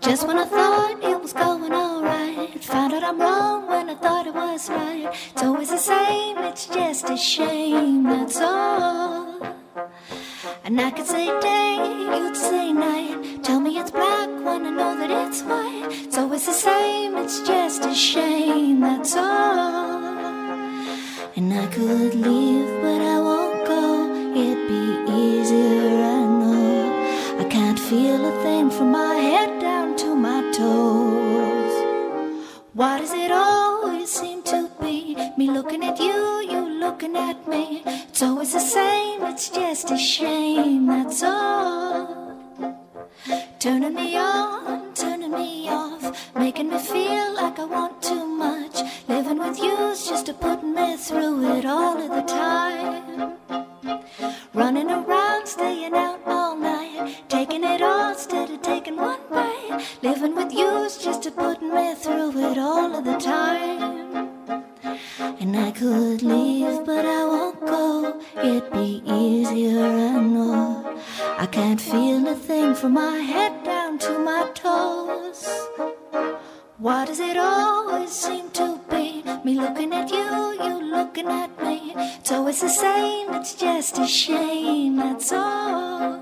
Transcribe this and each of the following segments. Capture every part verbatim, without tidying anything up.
Just when I thought it was going alright, found out I'm wrong when I thought it was right. It's always the same, it's just a shame, that's all. And I could say day, you'd say night, tell me it's black when I know that it's white. It's always the same, it's just a shame, that's all. And I could leave, but I won't go, it'd be easier, I know. I can't feel a thing from my head down to my toes. Why does it always seem to be me looking at you, you looking at me? It's always the same, it's just a shame, that's all. Turning me on, turning me off, making me feel like I want too much. Living with you's just to put me through it all of the time. Running around, staying out all night, taking it all instead of taking one bite. Living with you's just to put me through it all of the time. And I could leave, but I won't go, it'd be easier, I know. I can't feel a thing from my head down to my toes. Why does it always seem to be me looking at you, you looking at me? It's always the same, it's just a shame, that's all.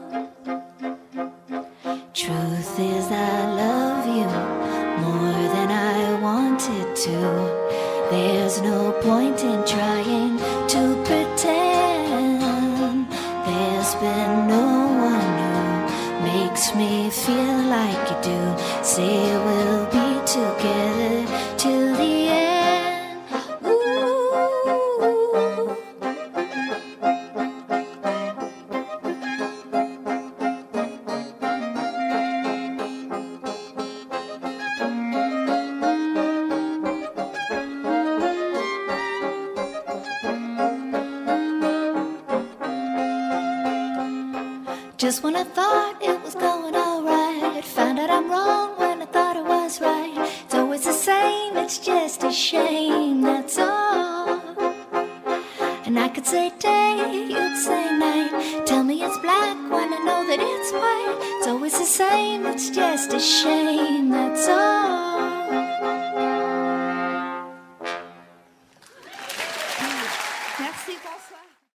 Truth is I love you more than I wanted to. There's no point in trying to pretend. There's been no one who makes me feel like you do. Say we'll be together till the end. Just when I thought it was going alright, found out I'm wrong when I thought it was right. It's always the same, it's just a shame, that's all. And I could say day, you'd say night, tell me it's black when I know that it's white. It's always the same, it's just a shame, that's all.